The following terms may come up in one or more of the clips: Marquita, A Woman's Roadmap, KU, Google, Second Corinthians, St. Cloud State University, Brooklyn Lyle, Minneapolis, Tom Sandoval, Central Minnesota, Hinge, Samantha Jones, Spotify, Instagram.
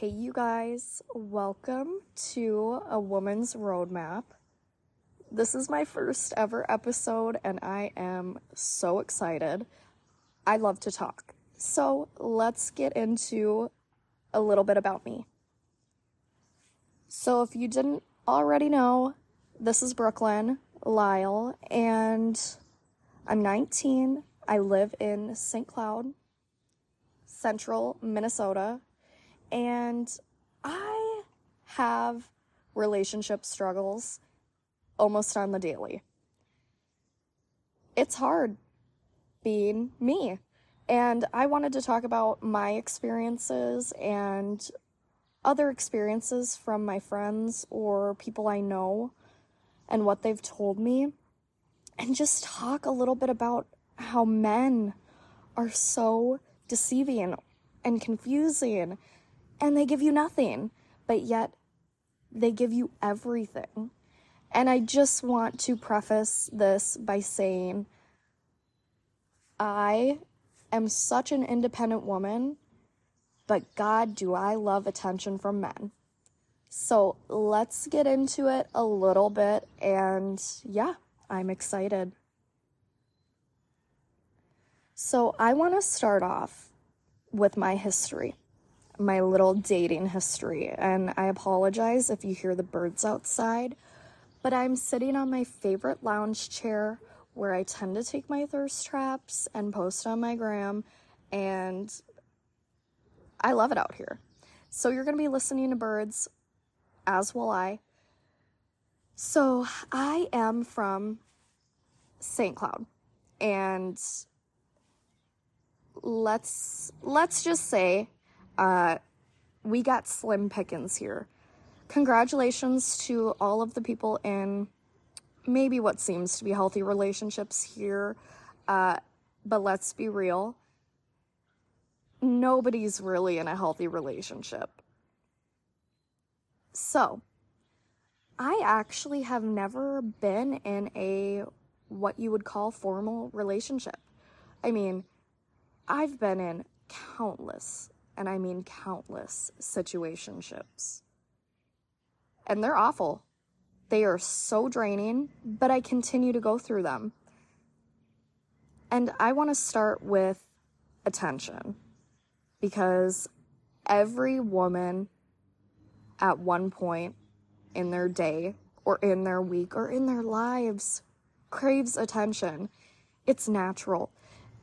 Hey you guys, welcome to A Woman's Roadmap. This is my first ever episode and I am so excited. I love to talk. So let's get into a little bit about me. So if you didn't already know, this is Brooklyn Lyle and I'm 19. I live in St. Cloud, Central Minnesota, and I have relationship struggles almost on the daily. It's hard being me, and I wanted to talk about my experiences and other experiences from my friends or people I know and what they've told me, and just talk a little bit about how men are so deceiving and confusing, and they give you nothing, but yet they give you everything. And I just want to preface this by saying I am such an independent woman, but God, do I love attention from men. So let's get into it a little bit, and yeah, I'm excited. So I want to start off with my history, my little dating history, and I apologize if you hear the birds outside, but I'm sitting on my favorite lounge chair where I tend to take my thirst traps and post on my gram, and I love it out here. So you're going to be listening to birds, as will I. So I am from St. Cloud, and let's just say we got slim pickings here. Congratulations to all of the people in maybe what seems to be healthy relationships here, but let's be real, nobody's really in a healthy relationship. So I actually have never been in a what you would call formal relationship. I mean, I've been in countless, and I mean countless, situationships. And they're awful. They are so draining, but I continue to go through them. And I want to start with attention, because every woman at one point in their day or in their week or in their lives craves attention. It's natural.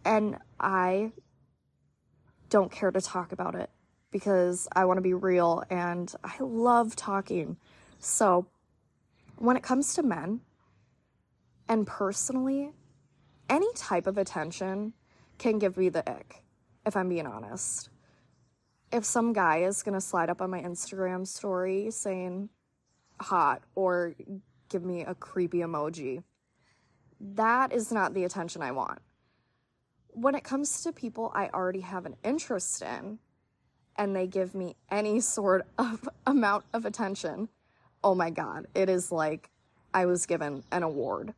And I don't care to talk about it because I want to be real and I love talking. So when it comes to men, and personally, any type of attention can give me the ick, if I'm being honest. If some guy is going to slide up on my Instagram story saying hot or give me a creepy emoji, that is not the attention I want. When it comes to people I already have an interest in and they give me any sort of amount of attention, oh my God, it is like I was given an award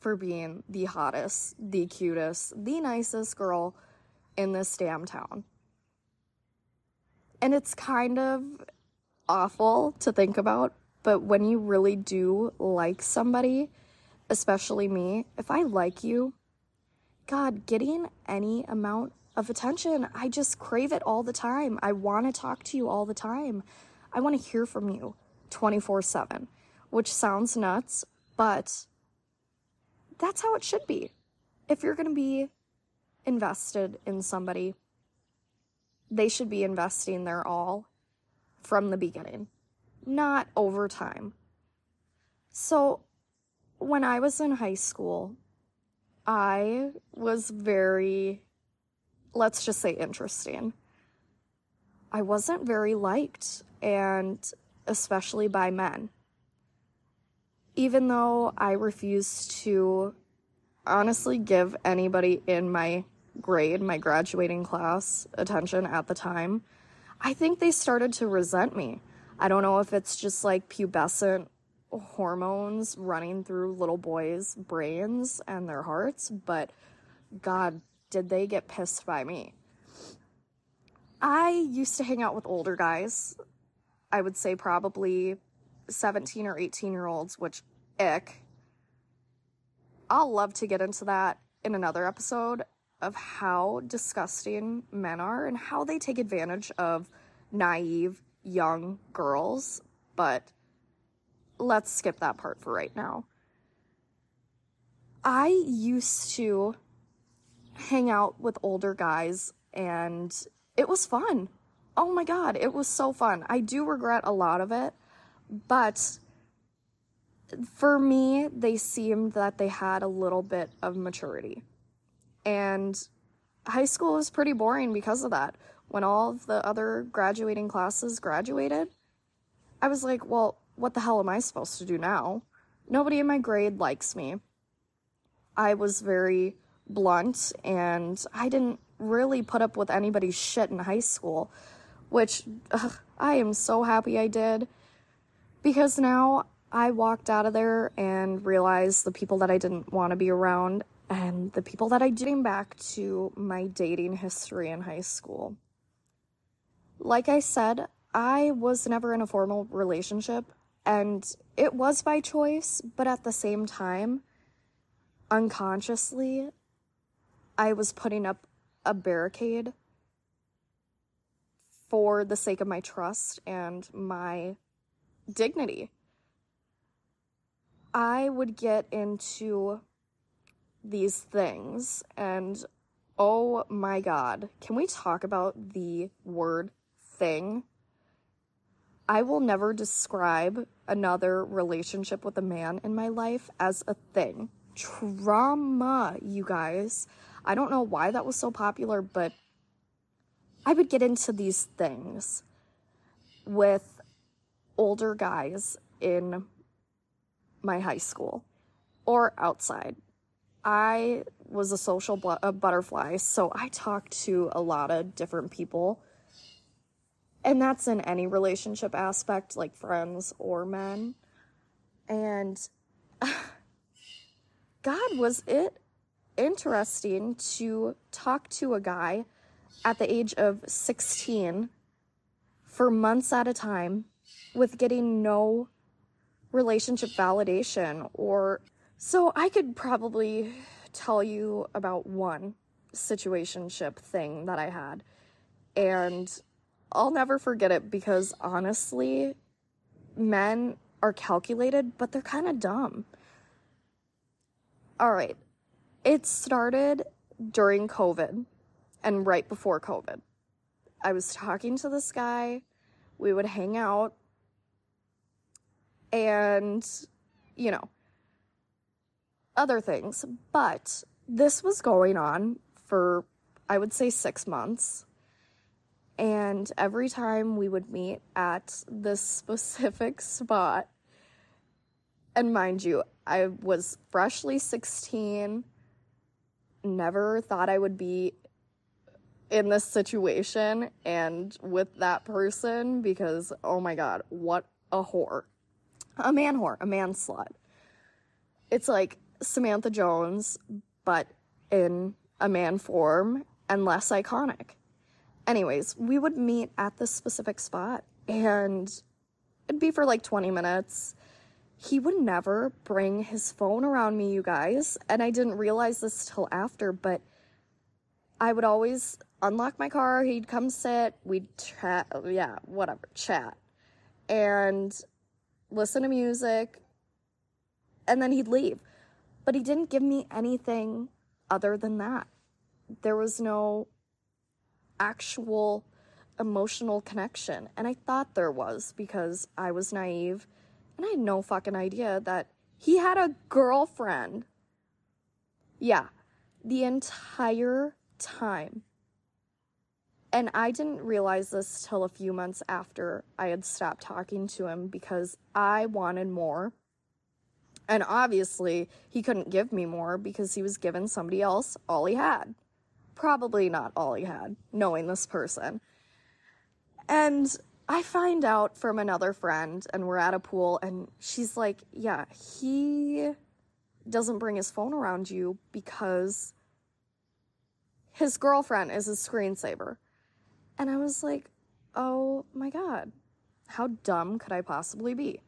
for being the hottest, the cutest, the nicest girl in this damn town. And it's kind of awful to think about, but when you really do like somebody, especially me, if I like you, God, getting any amount of attention, I just crave it all the time. I want to talk to you all the time. I want to hear from you 24/7, which sounds nuts, but that's how it should be. If you're going to be invested in somebody, they should be investing their all from the beginning, not over time. So when I was in high school, I was very, let's just say, interesting. I wasn't very liked, and especially by men. Even though I refused to honestly give anybody in my grade, my graduating class, attention at the time, I think they started to resent me. I don't know if it's just like pubescent hormones running through little boys' brains and their hearts, but God, did they get pissed by me. I used to hang out with older guys. I would say probably 17 or 18-year-olds, which, ick. I'll love to get into that in another episode of how disgusting men are and how they take advantage of naive, young girls, but let's skip that part for right now. I used to hang out with older guys, and it was fun. Oh my God, it was so fun. I do regret a lot of it, but for me, they seemed that they had a little bit of maturity. And high school was pretty boring because of that. When all of the other graduating classes graduated, I was like, well, what the hell am I supposed to do now? Nobody in my grade likes me. I was very blunt, and I didn't really put up with anybody's shit in high school, which I am so happy I did, because now I walked out of there and realized the people that I didn't want to be around and the people that I did. Getting back to my dating history in high school. Like I said, I was never in a formal relationship, and it was by choice, but at the same time, unconsciously, I was putting up a barricade for the sake of my trust and my dignity. I would get into these things, and oh my God, can we talk about the word thing? I will never describe another relationship with a man in my life as a thing. Trauma, you guys. I don't know why that was so popular, but I would get into these things with older guys in my high school or outside. I was a social butterfly, so I talked to a lot of different people. And that's in any relationship aspect, like friends or men. And God, was it interesting to talk to a guy at the age of 16 for months at a time with getting no relationship validation or... So I could probably tell you about one situationship thing that I had, and I'll never forget it because honestly, men are calculated, but they're kind of dumb. All right, it started during COVID and right before COVID. I was talking to this guy, we would hang out, and, you know, other things, but this was going on for, I would say, 6 months, and every time we would meet at this specific spot, and mind you, I was freshly 16, never thought I would be in this situation and with that person because, oh my God, what a whore. A man whore, a man slut. It's like Samantha Jones, but in a man form and less iconic. Anyways, we would meet at this specific spot, and it'd be for like 20 minutes. He would never bring his phone around me, you guys, and I didn't realize this till after, but I would always unlock my car, he'd come sit, we'd chat, chat, and listen to music, and then he'd leave. But he didn't give me anything other than that. There was no actual emotional connection. And I thought there was because I was naive and I had no fucking idea that he had a girlfriend. Yeah, the entire time. And I didn't realize this till a few months after I had stopped talking to him because I wanted more. And obviously, he couldn't give me more because he was giving somebody else all he had. Probably not all he had, knowing this person. And I find out from another friend, and we're at a pool, and she's like, yeah, he doesn't bring his phone around you because his girlfriend is his screensaver. And I was like, oh my God, how dumb could I possibly be?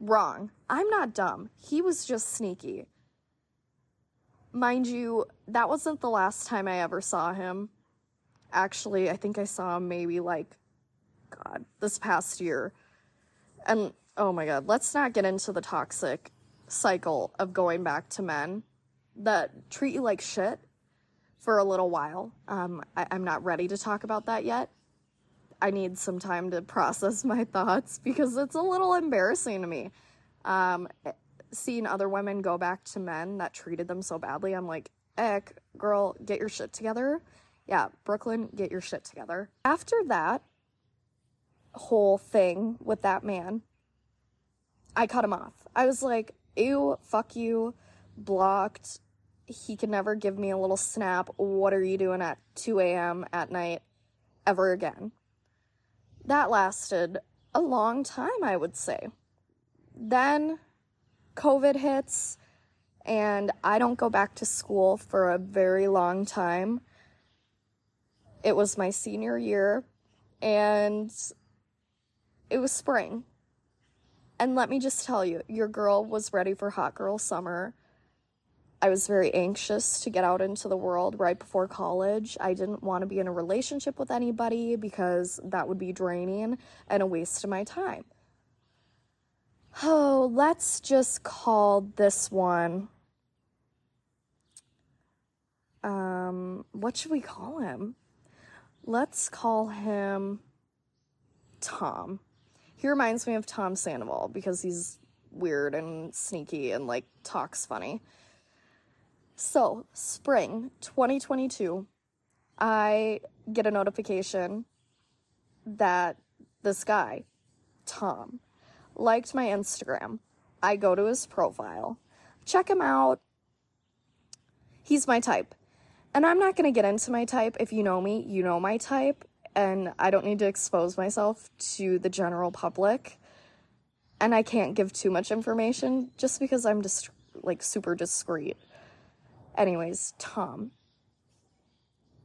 Wrong. I'm not dumb. He was just sneaky. Mind you, that wasn't the last time I ever saw him. Actually, I think I saw him maybe like, God, this past year. And oh my God, let's not get into the toxic cycle of going back to men that treat you like shit for a little while. I'm not ready to talk about that yet. I need some time to process my thoughts because it's a little embarrassing to me. Seeing other women go back to men that treated them so badly, I'm like, "Eck, girl, get your shit together." Yeah, Brooklyn, get your shit together. After that whole thing with that man, I cut him off. I was like, ew, fuck you, blocked. He could never give me a little snap. What are you doing at 2 a.m. at night ever again? That lasted a long time, I would say. Then COVID hits, and I don't go back to school for a very long time. It was my senior year, and it was spring. And let me just tell you, your girl was ready for hot girl summer. I was very anxious to get out into the world right before college. I didn't want to be in a relationship with anybody because that would be draining and a waste of my time. Oh, let's just call this one. What should we call him? Let's call him Tom. He reminds me of Tom Sandoval because he's weird and sneaky and, like, talks funny. So, spring 2022, I get a notification that this guy, Tom, liked my Instagram. I go to his profile, check him out. He's my type. And I'm not going to get into my type. If you know me, you know my type. And I don't need to expose myself to the general public. And I can't give too much information just because I'm just like super discreet. Anyways, Tom.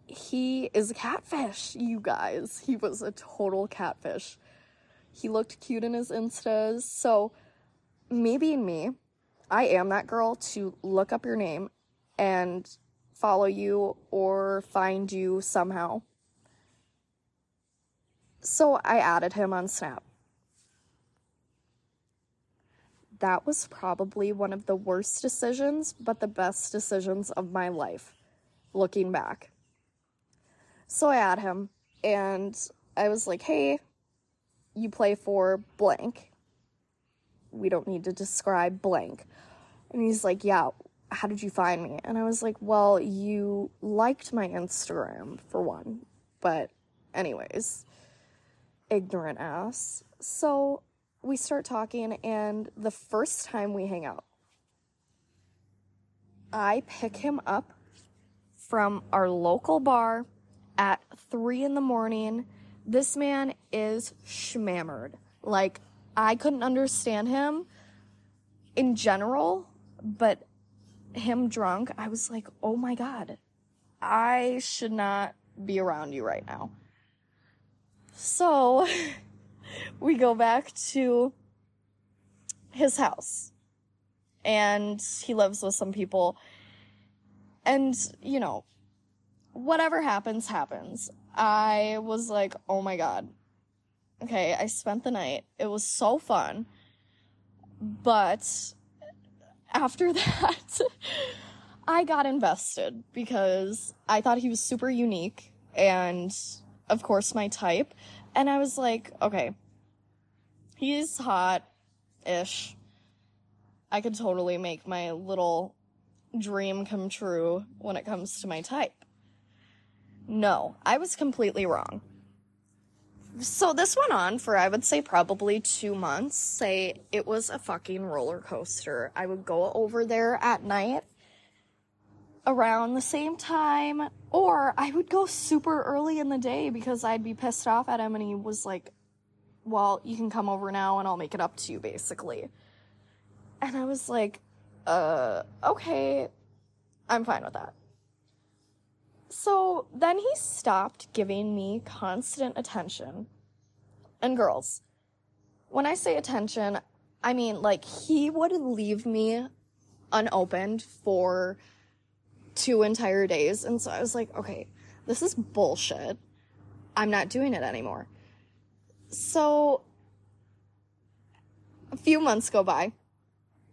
He is a catfish, you guys. He was a total catfish. He looked cute in his Instas. So me being me, I am that girl to look up your name and follow you or find you somehow. So I added him on Snap. That was probably one of the worst decisions, but the best decisions of my life, looking back. So I add him, and I was like, hey, you play for blank. We don't need to describe blank. And he's like, yeah, how did you find me? And I was like, well, you liked my Instagram, for one. But anyways, ignorant ass. So we start talking, and the first time we hang out, I pick him up from our local bar at 3 a.m. This man is shmammered. Like, I couldn't understand him in general, but him drunk, I was like, oh my God, I should not be around you right now. So we go back to his house, and he lives with some people, and, you know, whatever happens, happens. I was like, oh my God. Okay, I spent the night. It was so fun. But after that, I got invested because I thought he was super unique and, of course, my type. And I was like, okay, he's hot-ish. I could totally make my little dream come true when it comes to my type. No, I was completely wrong. So this went on for, I would say, probably 2 months. Say it was a fucking roller coaster. I would go over there at night around the same time, or I would go super early in the day because I'd be pissed off at him, and he was like, well, you can come over now and I'll make it up to you, basically. And I was like, okay, I'm fine with that. So then he stopped giving me constant attention. And girls, when I say attention, I mean, like, he would leave me unopened for 2 entire days. And so I was like, okay, this is bullshit. I'm not doing it anymore. So a few months go by,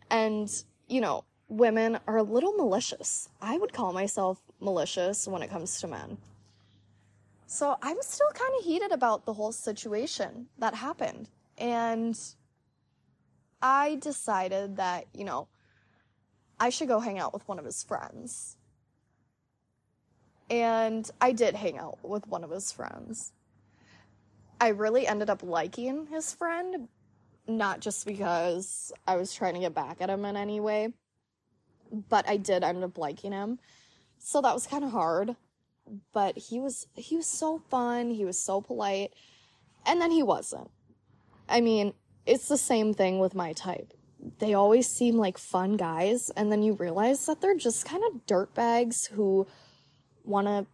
and, you know, women are a little malicious. I would call myself malicious when it comes to men. So I'm still kind of heated about the whole situation that happened. And I decided that, you know, I should go hang out with one of his friends. And I did hang out with one of his friends. I really ended up liking his friend, not just because I was trying to get back at him in any way, but I did end up liking him. So that was kind of hard, but he was so fun, he was so polite, and then he wasn't. I mean, it's the same thing with my type. They always seem like fun guys, and then you realize that they're just kind of dirtbags who want to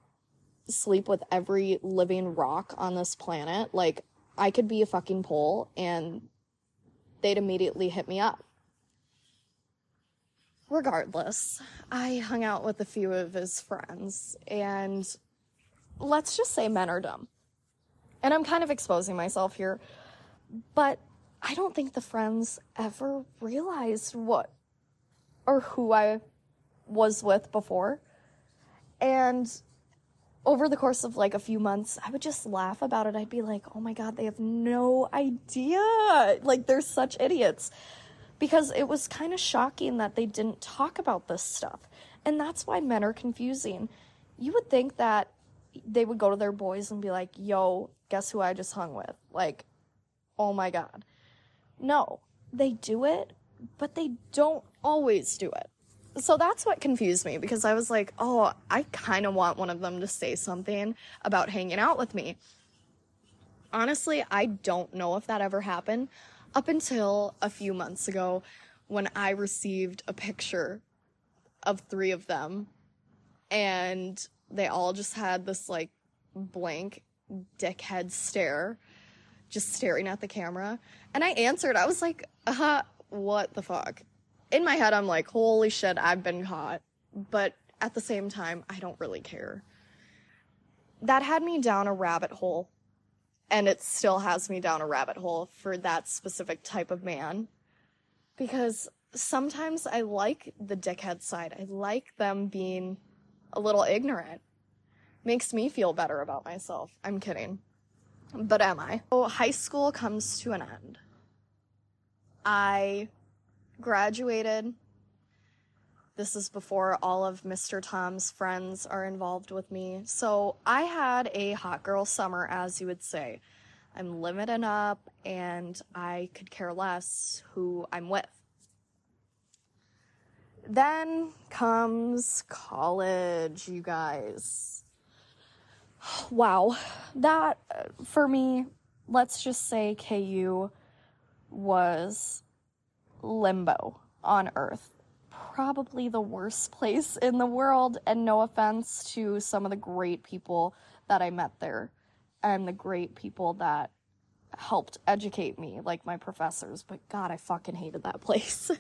sleep with every living rock on this planet. Like, I could be a fucking pole, and they'd immediately hit me up. Regardless, I hung out with a few of his friends, and let's just say men are dumb. And I'm kind of exposing myself here, but I don't think the friends ever realized what or who I was with before. And over the course of like a few months, I would just laugh about it. I'd be like, oh my God, they have no idea. Like, they're such idiots. Because it was kind of shocking that they didn't talk about this stuff. And that's why men are confusing. You would think that they would go to their boys and be like, yo, guess who I just hung with? Like, oh my God. No, they do it, but they don't always do it. So that's what confused me, because I was like, oh, I kind of want one of them to say something about hanging out with me. Honestly, I don't know if that ever happened up until a few months ago when I received a picture of 3 of them, and they all just had this, like, blank dickhead stare, just staring at the camera. And I answered. I was like, what the fuck? In my head, I'm like, holy shit, I've been caught. But at the same time, I don't really care. That had me down a rabbit hole. And it still has me down a rabbit hole for that specific type of man. Because sometimes I like the dickhead side. I like them being a little ignorant. Makes me feel better about myself. I'm kidding. But am I? So high school comes to an end. I graduated. This is before all of Mr. Tom's friends are involved with me. So I had a hot girl summer, as you would say. I'm limited up, and I could care less who I'm with. Then comes college, you guys. Wow, that, for me, let's just say KU was limbo on earth. Probably the worst place in the world, and no offense to some of the great people that I met there and the great people that helped educate me, like my professors, but God, I fucking hated that place.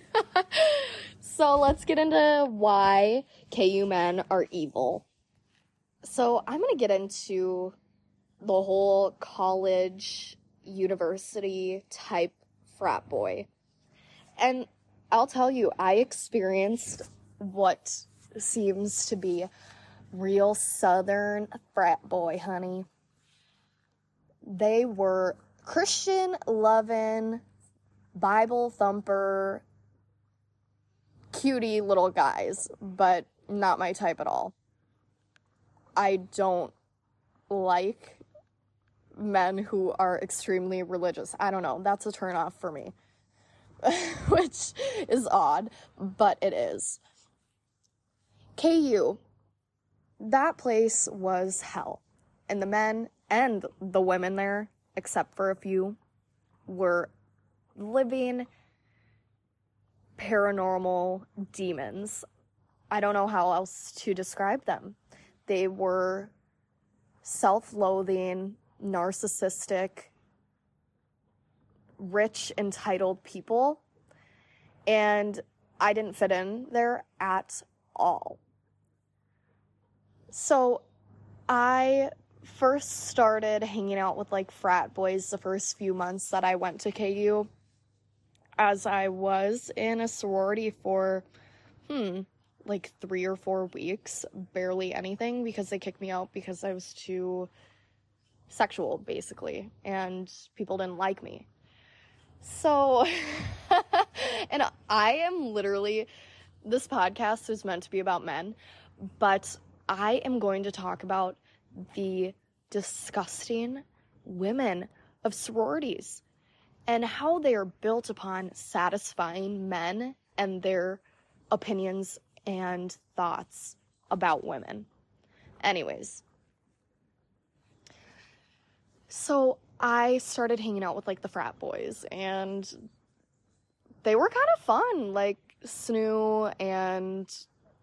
So let's get into why KU men are evil. So I'm going to get into the whole college, university type frat boy. And I'll tell you, I experienced what seems to be real Southern frat boy, honey. They were Christian-loving, Bible-thumper, cutie little guys, but not my type at all. I don't like men who are extremely religious. I don't know. That's a turnoff for me, which is odd, but it is. KU, that place was hell. And the men and the women there, except for a few, were living paranormal demons. I don't know how else to describe them. they were self-loathing, narcissistic, rich, entitled people, and I didn't fit in there at all. So I first started hanging out with like frat boys the first few months that I went to KU, as I was in a sorority for like 3 or 4 weeks, barely anything, because they kicked me out because I was too sexual, basically, and people didn't like me. So, and I am literally, this podcast is meant to be about men, but I am going to talk about the disgusting women of sororities and how they are built upon satisfying men and their opinions and thoughts about women. Anyways, so I started hanging out with like the frat boys, and they were kind of fun, like Snoo, and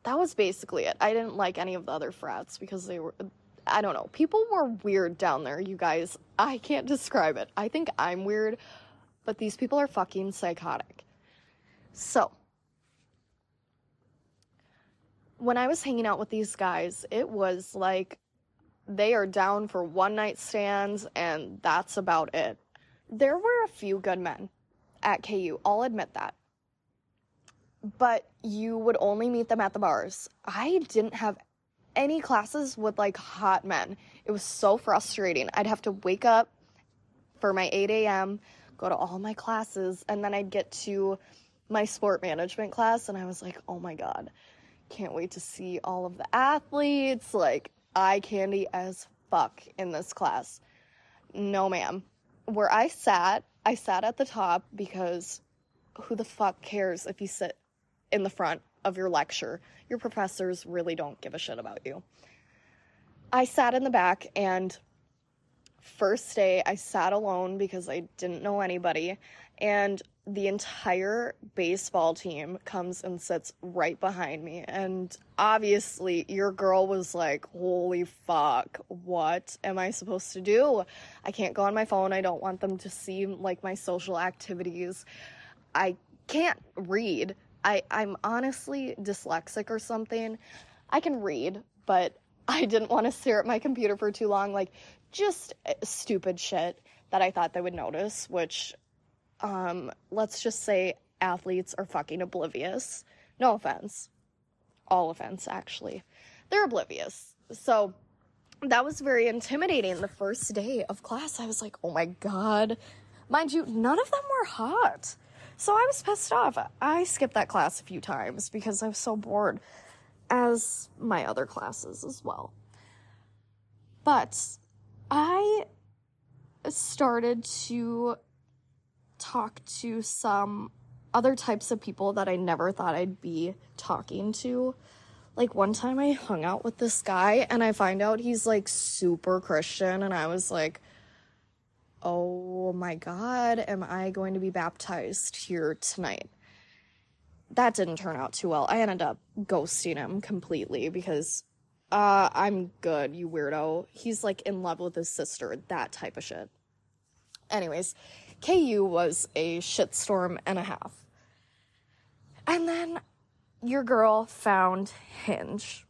that was basically it. I didn't like any of the other frats because they were, I don't know, people were weird down there, you guys. I can't describe it. I think I'm weird, but these people are fucking psychotic. So, when I was hanging out with these guys, it was like they are down for one night stands and that's about it. There were a few good men at KU, I'll admit that. But you would only meet them at the bars. I didn't have any classes with like hot men. It was so frustrating. I'd have to wake up for my 8 a.m., go to all my classes, and then I'd get to my sport management class, and I was like, oh my God, can't wait to see all of the athletes, like eye candy as fuck in this class. No, ma'am. Where I sat at the top because who the fuck cares if you sit in the front of your lecture? Your professors really don't give a shit about you. I sat in the back, and first day I sat alone because I didn't know anybody, and the entire baseball team comes and sits right behind me, and obviously your girl was like, holy fuck, what am I supposed to do? I can't go on my phone. I don't want them to see like my social activities. I can't read. I'm honestly dyslexic or something. I can read, but I didn't want to stare at my computer for too long. Like, just stupid shit that I thought they would notice, which, let's just say athletes are fucking oblivious. No offense. All offense, actually. They're oblivious. So that was very intimidating the first day of class. I was like, oh my God. Mind you, none of them were hot. So I was pissed off. I skipped that class a few times because I was so bored, as my other classes as well. But I started to talk to some other types of people that I never thought I'd be talking to. Like, one time I hung out with this guy, and I find out he's, like, super Christian, and I was like, oh my God, am I going to be baptized here tonight? That didn't turn out too well. I ended up ghosting him completely because, I'm good, you weirdo. He's like in love with his sister, that type of shit. Anyways, KU was a shitstorm and a half. And then your girl found Hinge.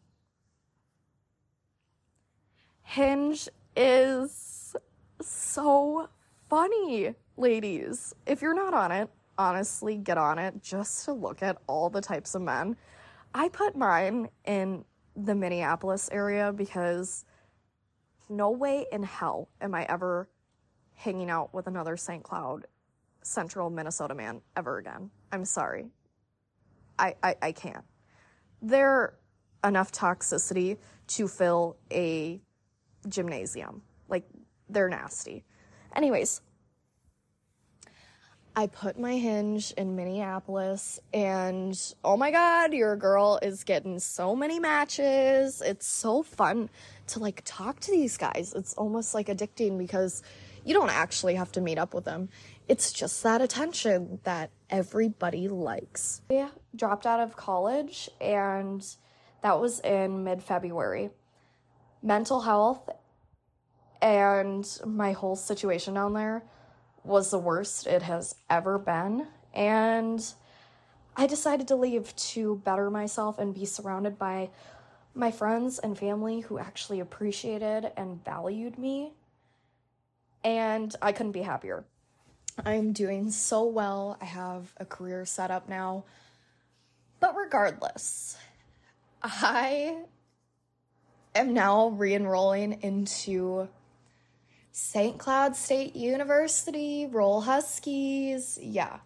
Hinge is so funny, ladies. If you're not on it, honestly, get on it just to look at all the types of men. I put mine in the Minneapolis area because no way in hell am I ever hanging out with another St. Cloud, Central Minnesota man ever again. I'm sorry. I can't. There's enough toxicity to fill a gymnasium. Like, they're nasty. Anyways, I put my Hinge in Minneapolis, and oh my God, your girl is getting so many matches. It's so fun to like talk to these guys. It's almost like addicting because you don't actually have to meet up with them. It's just that attention that everybody likes. I dropped out of college, and that was in mid-February. mental health and my whole situation down there was the worst it has ever been. And I decided to leave to better myself and be surrounded by my friends and family who actually appreciated and valued me. And I couldn't be happier. I'm doing so well. I have a career set up now. But regardless, I am now re-enrolling into St. Cloud State University, Roll Huskies. Yeah.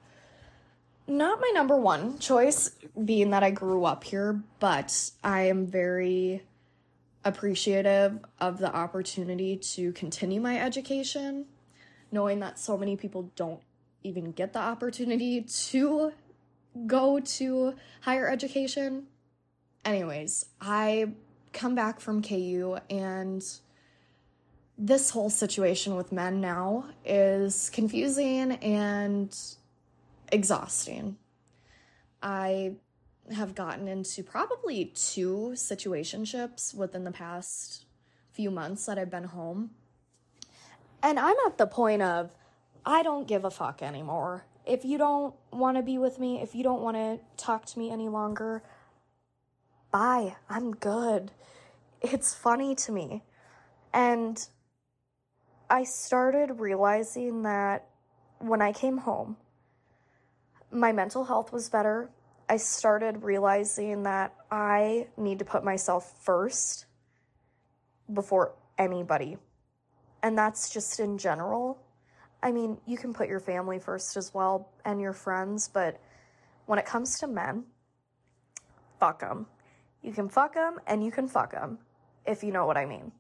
Not my number one choice, being that I grew up here, but I am very appreciative of the opportunity to continue my education, knowing that so many people don't even get the opportunity to go to higher education. Anyways, I come back from KU, and this whole situation with men now is confusing and exhausting. I have gotten into probably 2 situationships within the past few months that I've been home. And I'm at the point of, I don't give a fuck anymore. If you don't want to be with me, if you don't want to talk to me any longer, bye. I'm good. It's funny to me. And I started realizing that when I came home, my mental health was better. I started realizing that I need to put myself first before anybody. And that's just in general. I mean, you can put your family first as well and your friends, but when it comes to men, fuck them. You can fuck them and you can fuck them, if you know what I mean.